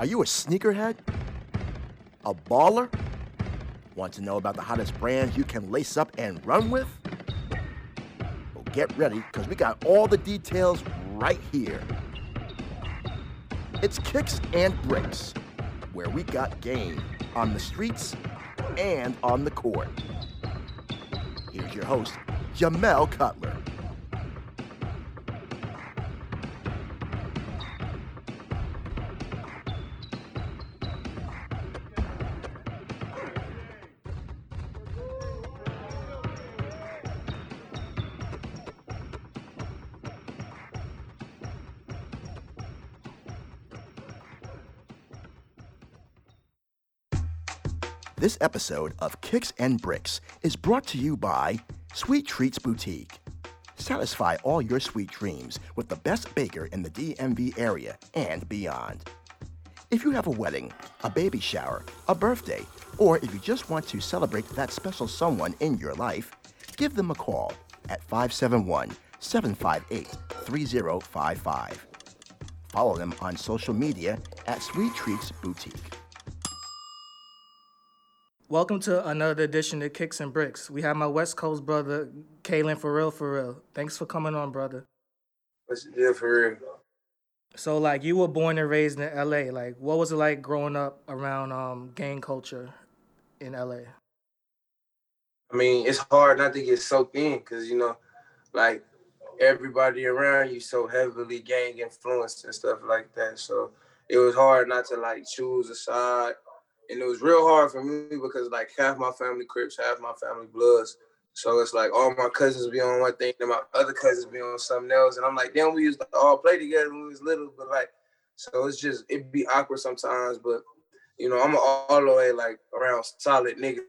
Are you a sneakerhead? A baller? Want to know about the hottest brands you can lace up and run with? Well, get ready, because we got all the details right here. It's Kicks and Bricks, where we got game on the streets and on the court. Here's your host, Jamel Cutler. This episode of Kicks and Bricks is brought to you by Sweet Treats Boutique. Satisfy all your sweet dreams with the best baker in the DMV area and beyond. If you have a wedding, a baby shower, a birthday, or if you just want to celebrate that special someone in your life, give them a call at 571-758-3055. Follow them on social media at Sweet Treats Boutique. Welcome to another edition of Kicks and Bricks. We have my West Coast brother, Kaelin, for real. Thanks for coming on, brother. What's the deal, for real? So, like, you were born and raised in L.A. Like, what was it like growing up around gang culture in L.A.? I mean, it's hard not to get soaked in because, you know, like, everybody around you so heavily gang influenced and stuff like that. So it was hard not to, like, choose a side. And it was real hard for me because, like, half my family Crips, half my family Bloods. So it's like all my cousins be on one thing and my other cousins be on something else. And I'm like, damn, we used to all play together when we was little. But, like, so it's just, it'd be awkward sometimes. But, you know, I'm all the way, like, around solid niggas.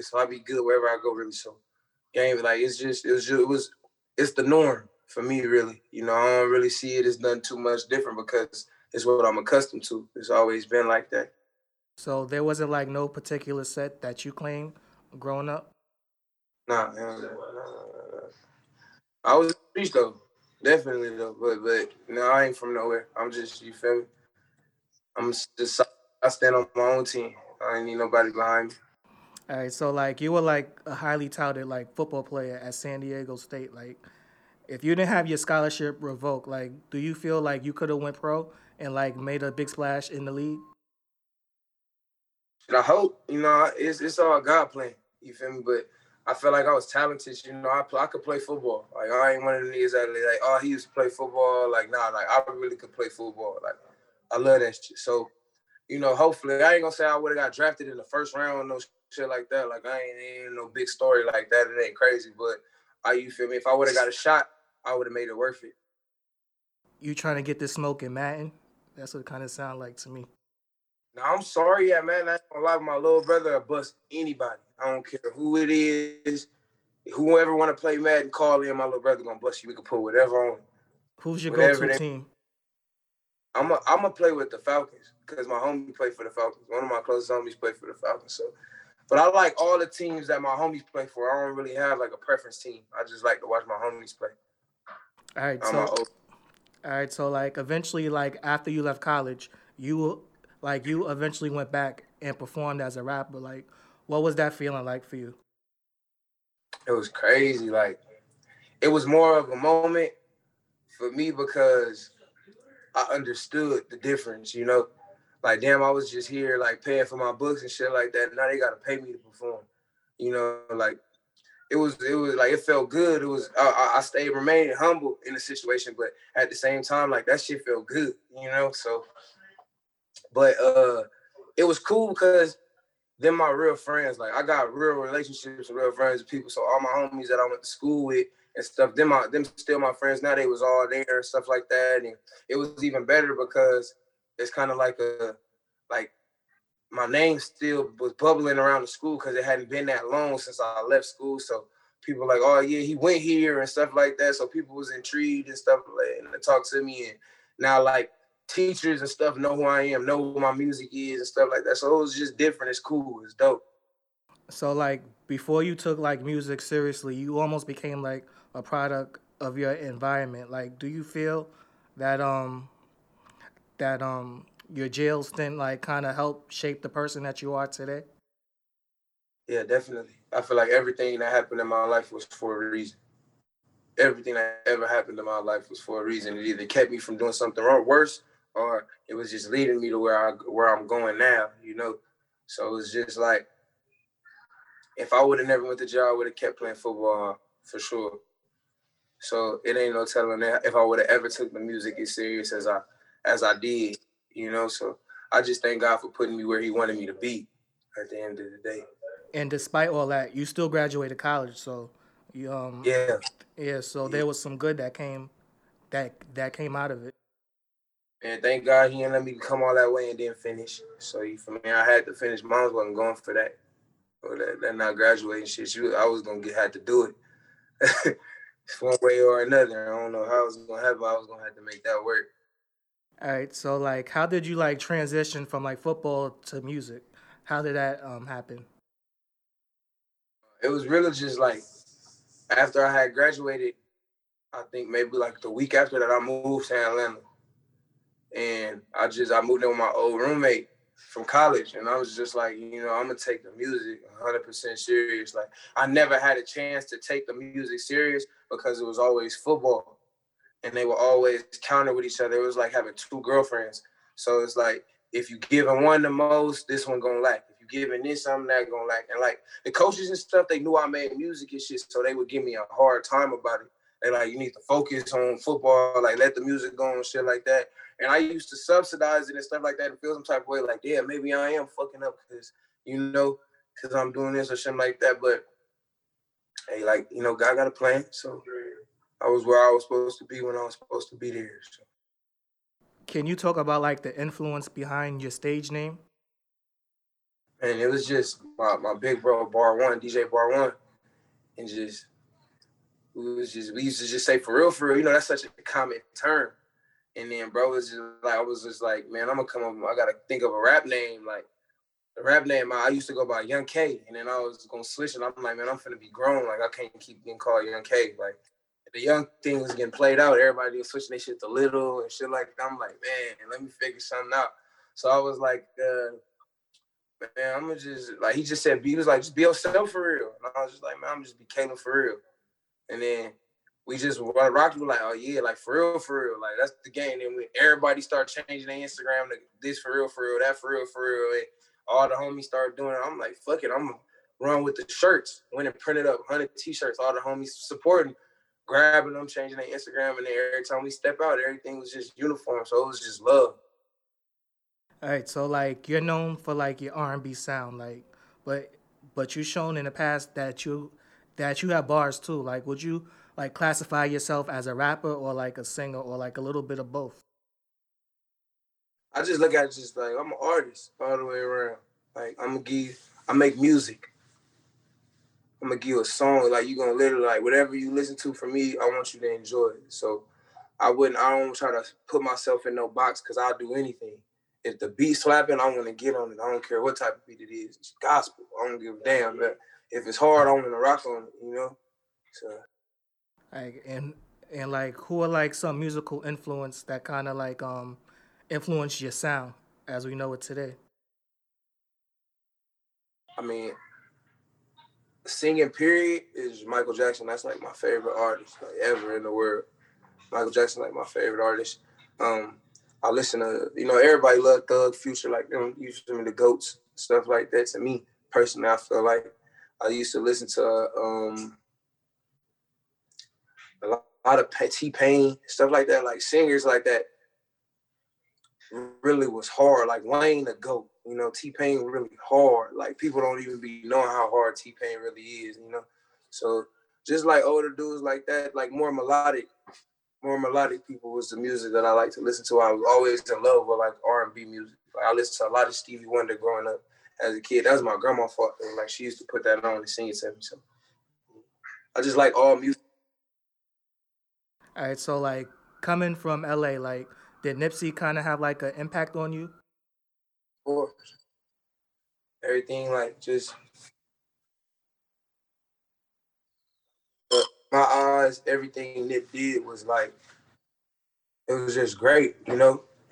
So I be good wherever I go, really. So, yeah, like, it's the norm for me, really. You know, I don't really see it as nothing too much different because it's what I'm accustomed to. It's always been like that. So there wasn't, like, no particular set that you claimed growing up? Nah. I was a street, though. Definitely, though. But no, I ain't from nowhere. I'm just, you feel me? I stand on my own team. I ain't need nobody behind me. All right, so, like, you were, like, a highly touted, like, football player at San Diego State. Like, if you didn't have your scholarship revoked, like, do you feel like you could have went pro and, like, made a big splash in the league? And I hope, you know, it's all God playing, you feel me? But I feel like I was talented, you know, I could play football. Like, I ain't one of the niggas that, like, oh, he used to play football. Like, nah, like, I really could play football. Like, I love that shit. So, you know, hopefully, I ain't gonna say I would've got drafted in the first round, no shit like that. Like, I ain't no big story like that. It ain't crazy, but, you feel me? If I would've got a shot, I would've made it worth it. You trying to get this smoke in Madden? That's what it kind of sound like to me. No, I'm sorry, yeah, man. I ain't gonna lie, my little brother, I bust anybody. I don't care who it is. Whoever want to play Madden, call in. My little brother gonna bust you. We can put whatever on. Who's your go-to team? I'm gonna play with the Falcons because my homie played for the Falcons. One of my closest homies played for the Falcons. So, but I like all the teams that my homies play for. I don't really have, like, a preference team. I just like to watch my homies play. All right, so like eventually, like after you left college, you eventually went back and performed as a rapper. Like, what was that feeling like for you? It was crazy. Like, it was more of a moment for me because I understood the difference, you know? Like, damn, I was just here, like, paying for my books and shit like that. Now they got to pay me to perform, you know? Like, it was like, it felt good. It was, I stayed, remained humble in the situation, but at the same time, like, that shit felt good, you know? So... But it was cool because then my real friends, like, I got real relationships and real friends with people. So all my homies that I went to school with and stuff, them still my friends now. They was all there and stuff like that. And it was even better because it's kind of like my name still was bubbling around the school because it hadn't been that long since I left school. So people were like, oh yeah, he went here and stuff like that. So people was intrigued and stuff, like, and they talked to me. And now, like, teachers and stuff know who I am, know who my music is and stuff like that. So it was just different. It's cool. It's dope. So, like, before you took, like, music seriously, you almost became, like, a product of your environment. Like, do you feel that your jail stint like kind of helped shape the person that you are today? Yeah, definitely. I feel like everything that happened in my life was for a reason. Everything that ever happened in my life was for a reason. It either kept me from doing something wrong, worse, or it was just leading me to where I'm going now, you know? So it's just like, if I would have never went to jail, I would have kept playing football for sure. So it ain't no telling that if I would have ever took the music as serious as I did, you know? So I just thank God for putting me where he wanted me to be at the end of the day. And despite all that, you still graduated college, so you there was some good that came out of it. And thank God he didn't let me come all that way and then finish. So you feel me? I had to finish. Mine wasn't going for that. Or that not graduating shit. I was gonna have to do it. One way or another. I don't know how it was gonna happen. I was gonna have to make that work. All right. So how did you transition from football to music? How did that happen? It was really just after I had graduated, I think maybe the week after that, I moved to Atlanta. And I moved in with my old roommate from college. And I was just I'm going to take the music 100% serious. I never had a chance to take the music serious because it was always football. And they were always counter with each other. It was like having two girlfriends. So it's if you giving one the most, this one going to lack. Giving this, I'm not gonna lack. And the coaches and stuff, they knew I made music and shit, so they would give me a hard time about it. They you need to focus on football, let the music go and shit like that. And I used to subsidize it and stuff like that and feel some type of way, maybe I am fucking up because I'm doing this or shit like that. But hey, God got a plan, so I was where I was supposed to be when I was supposed to be there. So. Can you talk about the influence behind your stage name? And it was just my big bro, Bar One, DJ Bar One. And we used to just say for real, that's such a common term. And then bro was just I was just man, I'm gonna come up, I gotta think of a rap name. The rap name, I used to go by Young K, and then I was gonna switch and I'm man, I'm finna be grown. I can't keep getting called Young K. The young thing was getting played out, everybody was switching their shit to little and shit like that. I'm man, let me figure something out. So I was man, I'm gonna just he just said, he was just be yourself for real. And I was just man, I'm just be Kaelin for real. And then we just rocked. We're oh yeah, for real, that's the game. And when everybody start changing their Instagram to this for real, that for real, and all the homies start doing it. I'm fuck it, I'm gonna run with the shirts. Went and printed up 100 t-shirts. All the homies supporting, grabbing them, changing their Instagram. And then every time we step out, everything was just uniform. So it was just love. All right, so you're known for your R&B sound, but you've shown in the past that you have bars too. Would you classify yourself as a rapper or a singer or a little bit of both? I just look at it just I'm an artist all the way around. I make music. I'm gonna give you a song you gonna literally whatever you listen to from me. I want you to enjoy it. So I don't try to put myself in no box because I'll do anything. If the beat slapping, I'm gonna get on it. I don't care what type of beat it is. It's gospel. I don't give a damn. But if it's hard, I'm gonna rock on it. So. And who are some musical influence that kind of influenced your sound as we know it today? I mean, singing period is Michael Jackson. That's my favorite artist ever in the world. Michael Jackson my favorite artist. I listen to, everybody love Thug, Future, them, you feel me, the GOATs, stuff like that. To me, personally, I feel I used to listen to a lot of T-Pain, stuff like that, singers like that really was hard. Wayne, the GOAT, T-Pain really hard. People don't even be knowing how hard T-Pain really is, So just older dudes like that, more melodic people was the music that I like to listen to. I was always in love with R&B music. I listened to a lot of Stevie Wonder growing up as a kid. That was my grandma's fault. And, she used to put that on and sing it to me. So I just like all music. All right, so coming from LA, did Nipsey kind of have an impact on you? Of course. Everything just. My eyes, everything Nip did was it was just great,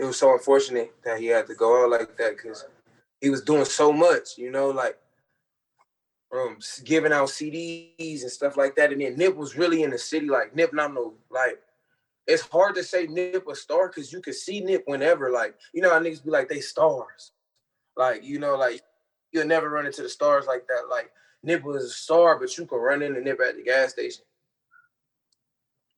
it was so unfortunate that he had to go out like that because he was doing so much, you know, like giving out CDs and stuff like that. And then Nip was really in the city, like Nip, not no, like, it's hard to say Nip a star because you could see Nip whenever, like, you know how niggas be like, they stars. Like, you know, like, you'll never run into the stars like that. Like, Nip was a star, but you could run into Nip at the gas station.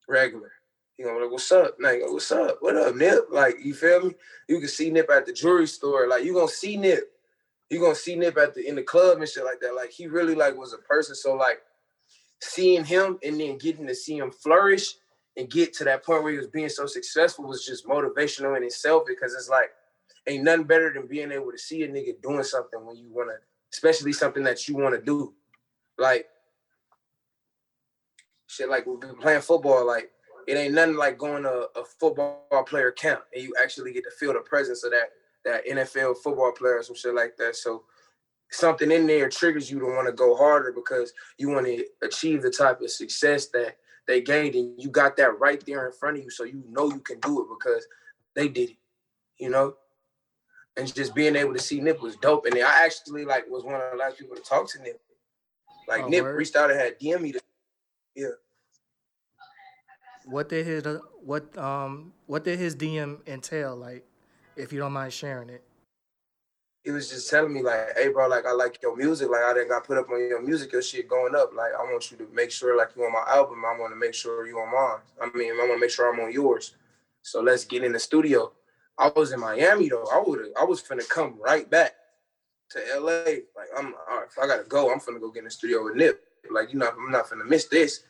Regular. You know, like, what's up? Like, what's up? What up, Nip? Like, you feel me? You can see Nip at the jewelry store. Like, you gonna see Nip. You gonna see Nip at the in the club and shit like that. Like, he really, like, was a person. So, like, seeing him and then getting to see him flourish and get to that point where he was being so successful was just motivational in itself, because it's like, ain't nothing better than being able to see a nigga doing something when you want to, especially something that you want to do. Like, shit, like, we've been playing football, like, it ain't nothing like going to a football player camp and you actually get to feel the presence of that NFL football player or some shit like that. So something in there triggers you to want to go harder because you want to achieve the type of success that they gained, and you got that right there in front of you, so you know you can do it because they did it, you know? And just being able to see Nip was dope. And I actually, like, was one of the last people to talk to Nip. Like, Nip reached out and had DM me. Yeah. What did his DM entail? Like, if you don't mind sharing it. He was just telling me, like, hey, bro, like, I like your music. Like, I done got put up on your music, your shit going up. Like, I want you to make sure, like, you on my album. I want to make sure you on mine. I mean, I want to make sure I'm on yours. So let's get in the studio. I was in Miami, though. I was finna come right back to L.A. Like, all right, if I gotta go, I'm finna go get in the studio with Nip. Like, you know, I'm not finna miss this.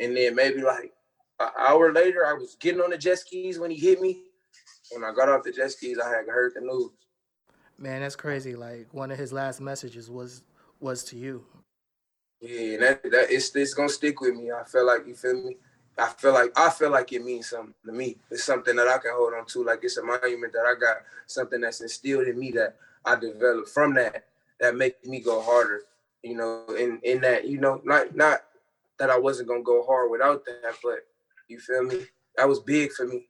And then maybe, like, an hour later, I was getting on the jet skis when he hit me. When I got off the jet skis, I had heard the news. Man, that's crazy. Like, one of his last messages was to you. Yeah, that it's gonna stick with me. I feel like, you feel me? I feel like it means something to me. It's something that I can hold on to. Like, it's a monument that I got, something that's instilled in me that I developed from that make me go harder, you know, in that, you know, not that I wasn't gonna go hard without that, but you feel me? That was big for me.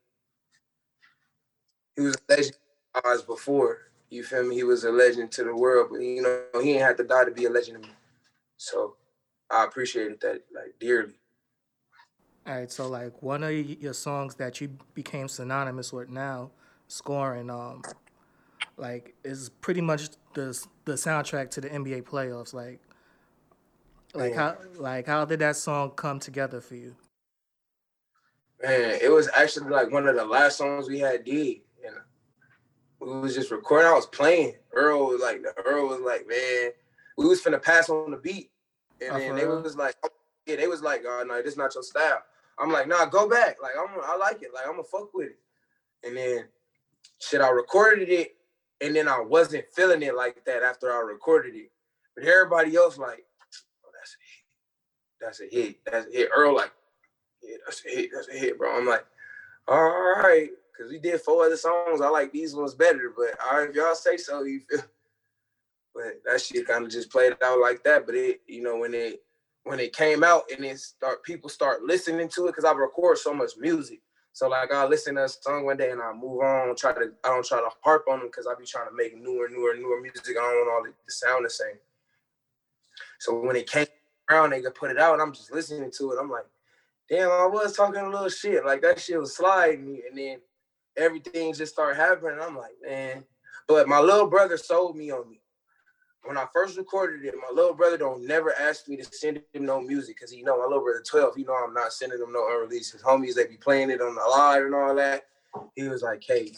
He was a legend Oz before, you feel me? He was a legend to the world, but, you know, he ain't had to die to be a legend to me. So I appreciated that, like, dearly. All right, so, like, one of your songs that you became synonymous with now, scoring, like, is pretty much the soundtrack to the NBA playoffs. Like how did that song come together for you? Man, it was actually, like, one of the last songs we had did, and we was just recording. I was playing. Earl was like, man, we was finna pass on the beat, and then they was like, yeah, they was like, oh no, this not your style. I'm like, nah, go back. Like, I like it. Like, I'm gonna fuck with it. And then, shit, I recorded it, and then I wasn't feeling it like that after I recorded it. But everybody else like, oh, that's a hit. Earl like, yeah, that's a hit, bro. I'm like, all right, because we did 4 other songs. I like these ones better, but all right, if y'all say so, you feel. But that shit kind of just played out like that. But it, you know, when it came out and then people start listening to it, because I record so much music. So, like, I listen to a song one day and I move on. I don't try to harp on them because I be trying to make newer, newer, newer music. I don't want all it to sound the same. So when it came around, they could put it out and I'm just listening to it. I'm like, damn, I was talking a little shit. Like, that shit was sliding me. And then everything just started happening. I'm like, man. But my little brother sold me on me. When I first recorded it, my little brother don't never ask me to send him no music, because he know, my little brother 12, he know I'm not sending him no unreleases. Homies, they be playing it on the live and all that. He was like, hey,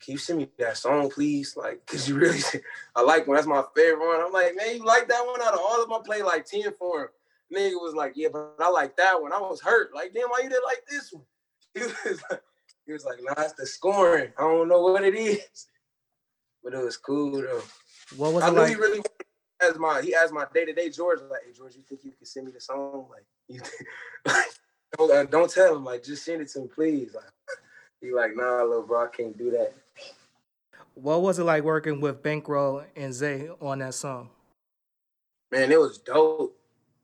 can you send me that song, please? Like, because you really, I like one. That's my favorite one. I'm like, man, you like that one? Out of all of them, I played like 10 for him. Nigga was like, yeah, but I like that one. I was hurt. Like, damn, why you didn't like this one? He was like, nah, it's the scoring. I don't know what it is. But it was cool, though. What was I knew like? He really as my he asked my day-to-day George, like, hey George, you think you can send me the song? Like, you like don't tell him, like, just send it to him, please. Like, he like, nah, little bro, I can't do that. What was it like working with Bankroll and Zay on that song? Man, it was dope.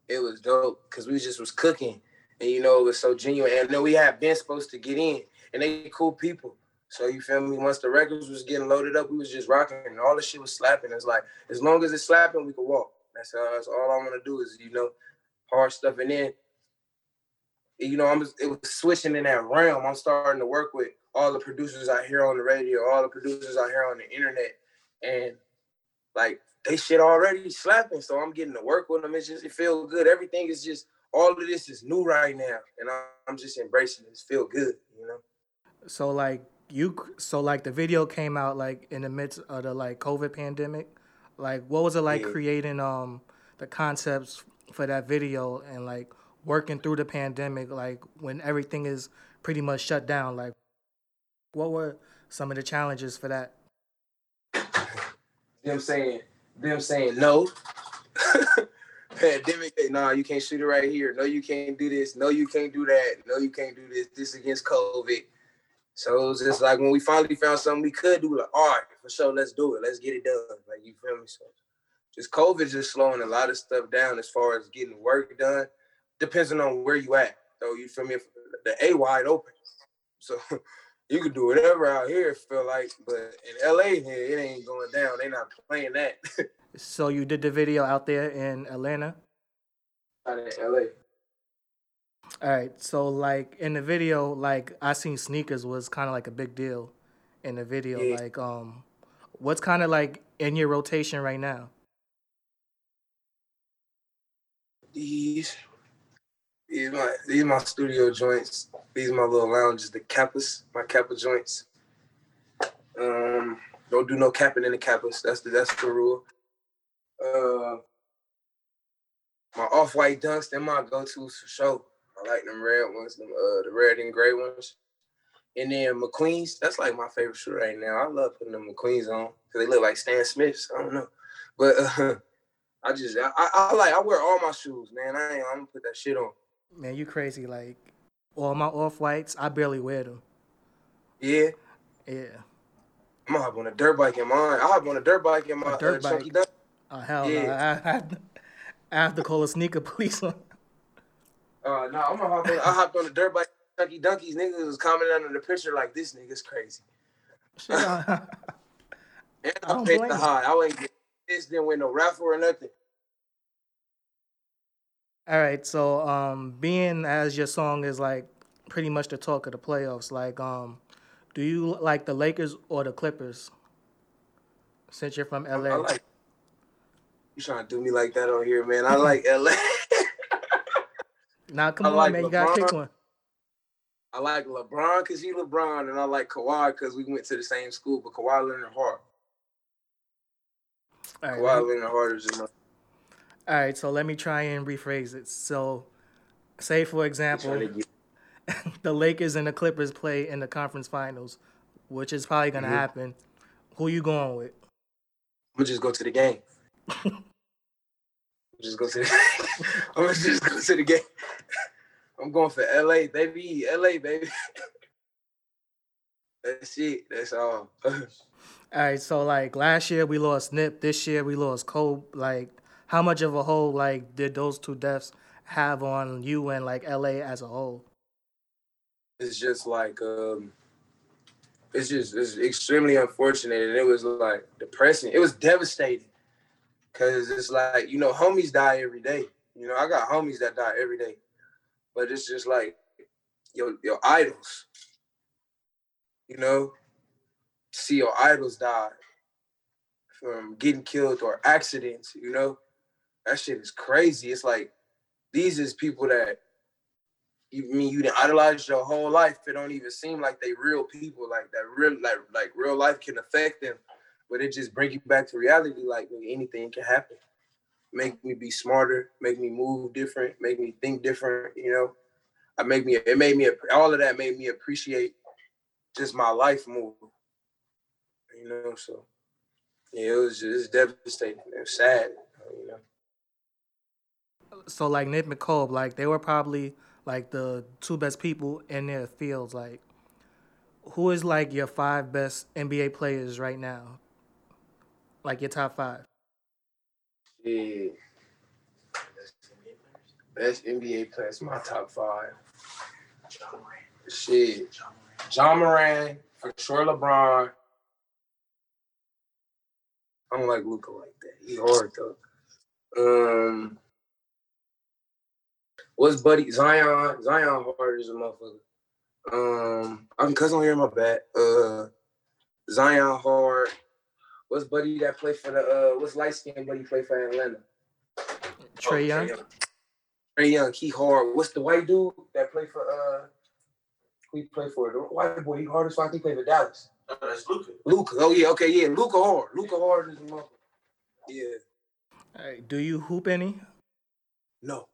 It was dope because we just was cooking, and, you know, it was so genuine. And then we had been supposed to get in, and they cool people. So you feel me? Once the records was getting loaded up, we was just rocking and all the shit was slapping. It's like, as long as it's slapping, we can walk. That's all I want to do is, hard stuff. And then, it was switching in that realm. I'm starting to work with all the producers I hear on the radio, all the producers I hear on the internet. And like, they shit already slapping. So I'm getting to work with them. It's just, it feels good. Everything is just, all of this is new right now. And I'm just embracing it. It feels good, So like, the video came out like in the midst of the like COVID pandemic. Like, what was it like creating the concepts for that video and like working through the pandemic, like when everything is pretty much shut down? Like, what were some of the challenges for that? Them saying no. Pandemic, nah, you can't shoot it right here. No, you can't do this. No, you can't do that. No, you can't do this. This against COVID. So it was just like when we finally found something we could do, like, all right, for sure, let's do it. Let's get it done. Like, you feel me? So just COVID just slowing a lot of stuff down as far as getting work done, depending on where you at. So you feel me? The A wide open. So you can do whatever out here, feel like. But in LA, it ain't going down. They not playing that. So you did the video out there in Atlanta? Out in LA. All right, so like in the video, like I seen sneakers was kind of like a big deal in the video. Yeah. Like, what's kind of like in your rotation right now? These my studio joints. These my little lounges, the Kappas, my Kappa joints. Don't do no capping in the Kappas. That's the rule. My Off-White dunks, they're my go-tos for sure. I like them red ones, the red and gray ones. And then McQueens, that's like my favorite shoe right now. I love putting them McQueens on because they look like Stan Smiths. I don't know. But I wear all my shoes, man. I'm going to put that shit on. Man, you crazy. Like, all my Off-Whites, I barely wear them. Yeah? Yeah. I'm going to hop on a dirt bike in mine. I'll hop on a dirt bike in my dirt bike. Chunky dunk. Oh, hell yeah. No. I have to call a sneaker police on. I hopped on the dirt bike. Chunky Dunkies niggas was commenting under the picture like, this nigga's crazy. Sure. And I paid the high. I ain't get this, didn't win no raffle or nothing. All right, so being as your song is like pretty much the talk of the playoffs, like do you like the Lakers or the Clippers? Since you're from LA. You trying to do me like that on here, man. I like LA. Now, come on, like man. LeBron. You got to pick one. I like LeBron because he LeBron, and I like Kawhi because we went to the same school, but Kawhi Leonard hard. Right, Kawhi Leonard hard is enough. All right, so let me try and rephrase it. So, say, for example, the Lakers and the Clippers play in the conference finals, which is probably going to happen. Who you going with? We'll just go to the game. I'm gonna just go to the game. I'm going for LA, baby. LA, baby. That's it. That's all. All right. So, like last year we lost Nip. This year we lost Kobe. Like, how much of a hole like did those two deaths have on you and like LA as a whole? It's just like it's extremely unfortunate, and it was like depressing. It was devastating. Cause it's like, homies die every day. I got homies that die every day, but it's just like your idols. See your idols die from getting killed or accidents. That shit is crazy. It's like these is people that you done idolized your whole life. It don't even seem like they real people. Like that real like real life can affect them. But it just brings you back to reality, like anything can happen. Make me be smarter, make me move different, make me think different, all of that made me appreciate just my life more. So yeah, it's devastating. It's sad, So like Nip and Kobe, like they were probably like the two best people in their fields. Like, who is like your 5 best NBA players right now? Like your top 5. Yeah. Best NBA players, my top 5. John Moran. John Moran, for sure LeBron. I don't like Luka like that. He hard though. What's buddy Zion? Zion hard as a motherfucker. I'm cuz on here, my bad. Zion hard. What's buddy that play for the what's light skinned buddy play for Atlanta? Trey Young. Trey Young, he hard. What's the white dude that play for who he play for? The white boy, he hard as fuck. He play for Dallas. That's Luka. Luka. Oh yeah, okay, yeah. Luka hard. Luka hard is a motherfucker. Yeah. All right. Do you hoop any? No.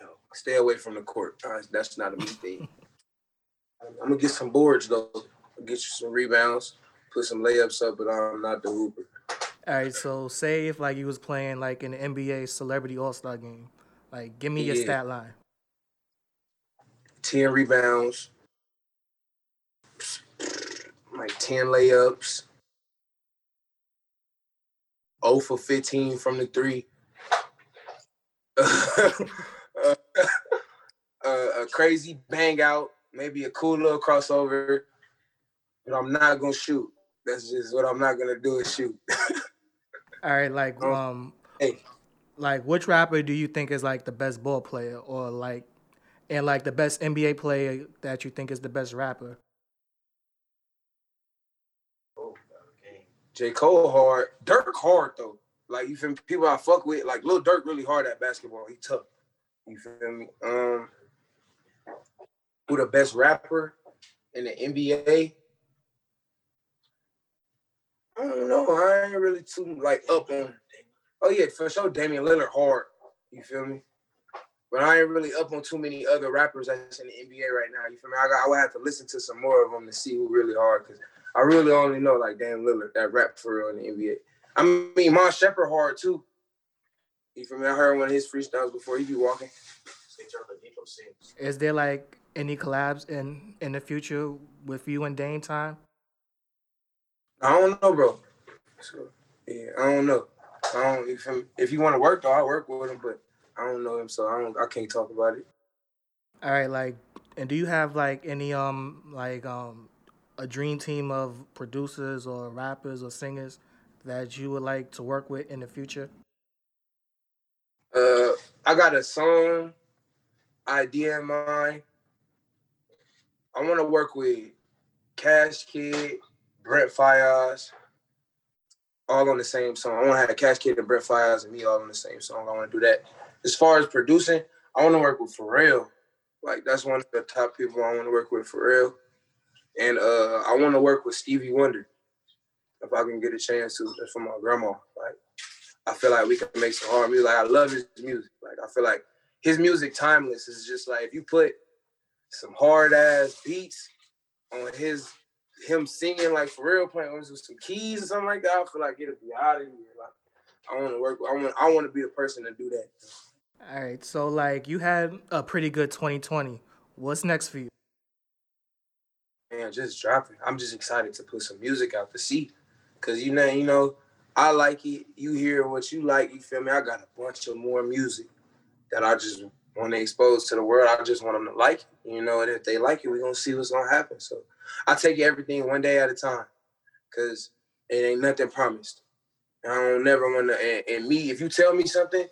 No. Stay away from the court. That's not a me thing. I'm gonna get some boards though. I'll get you some rebounds. Put some layups up, but I'm not the hooper. All right. So say if like you was playing like in the NBA Celebrity All-Star game, like give me your stat line. 10 rebounds. Like 10 layups, 0 for 15 from the 3. A crazy bang out, maybe a cool little crossover, but I'm not going to shoot. That's just what I'm not going to do is shoot. All right, like like which rapper do you think is like the best ball player or like and like the best NBA player that you think is the best rapper? J. Cole hard. Dirk hard, though. Like, you feel me? People I fuck with, like, Lil Durk really hard at basketball. He tough. You feel me? Who the best rapper in the NBA? I don't know. I ain't really too, like, up on... Oh, yeah, for sure, Damian Lillard hard. You feel me? But I ain't really up on too many other rappers that's in the NBA right now. You feel me? I would have to listen to some more of them to see who really hard, because... I really only know, like, Damian Lillard, that rap for real in the NBA. I mean, Mon Shepherd hard, too. You feel me? I heard one of his freestyles before he be walking. Is there, like, any collabs in the future with you and Dame Time? I don't know, bro. So, yeah, I don't know. I don't. If you want to work, though, I work with him, but I don't know him, so I can't talk about it. All right, like, and do you have, like, any, a dream team of producers or rappers or singers that you would like to work with in the future? I got a song idea in mind. I want to work with Cash Kid, Brent Faiyaz, all on the same song. I want to have Cash Kid and Brent Faiyaz and me all on the same song. I want to do that. As far as producing, I want to work with Pharrell. Like, that's one of the top people I want to work with, Pharrell. And I want to work with Stevie Wonder if I can get a chance to. That's for my grandma. Like, I feel like we can make some hard music. Like, I love his music. Like, I feel like his music timeless. It's just like if you put some hard ass beats on him singing like for real, playing with some keys or something like that. I feel like it'll be out of here. Like, I want to work. I want to be the person to do that. All right. So like you had a pretty good 2020. What's next for you? Man, just dropping. I'm just excited to put some music out to see. Because, you know, I like it. You hear what you like. You feel me? I got a bunch of more music that I just want to expose to the world. I just want them to like it. You know, and if they like it, we're going to see what's going to happen. So I take everything one day at a time because it ain't nothing promised. And I don't never want to. And me, if you tell me something,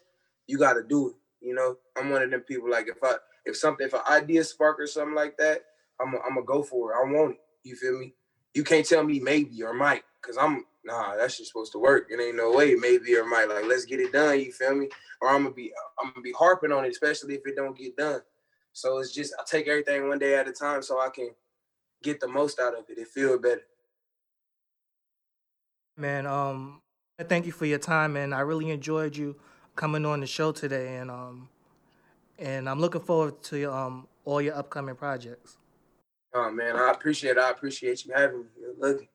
you got to do it. You know, I'm one of them people, like, if an idea spark or something like that, I'm gonna go for it. I want it. You feel me? You can't tell me maybe or might, cause that's just supposed to work. It ain't no way maybe or might. Like, let's get it done. You feel me? Or I'm gonna be harping on it, especially if it don't get done. So it's just I take everything one day at a time, so I can get the most out of it. It feel better. Man, thank you for your time, and I really enjoyed you coming on the show today, and I'm looking forward to all your upcoming projects. Oh, man, I appreciate you having me. You're lucky.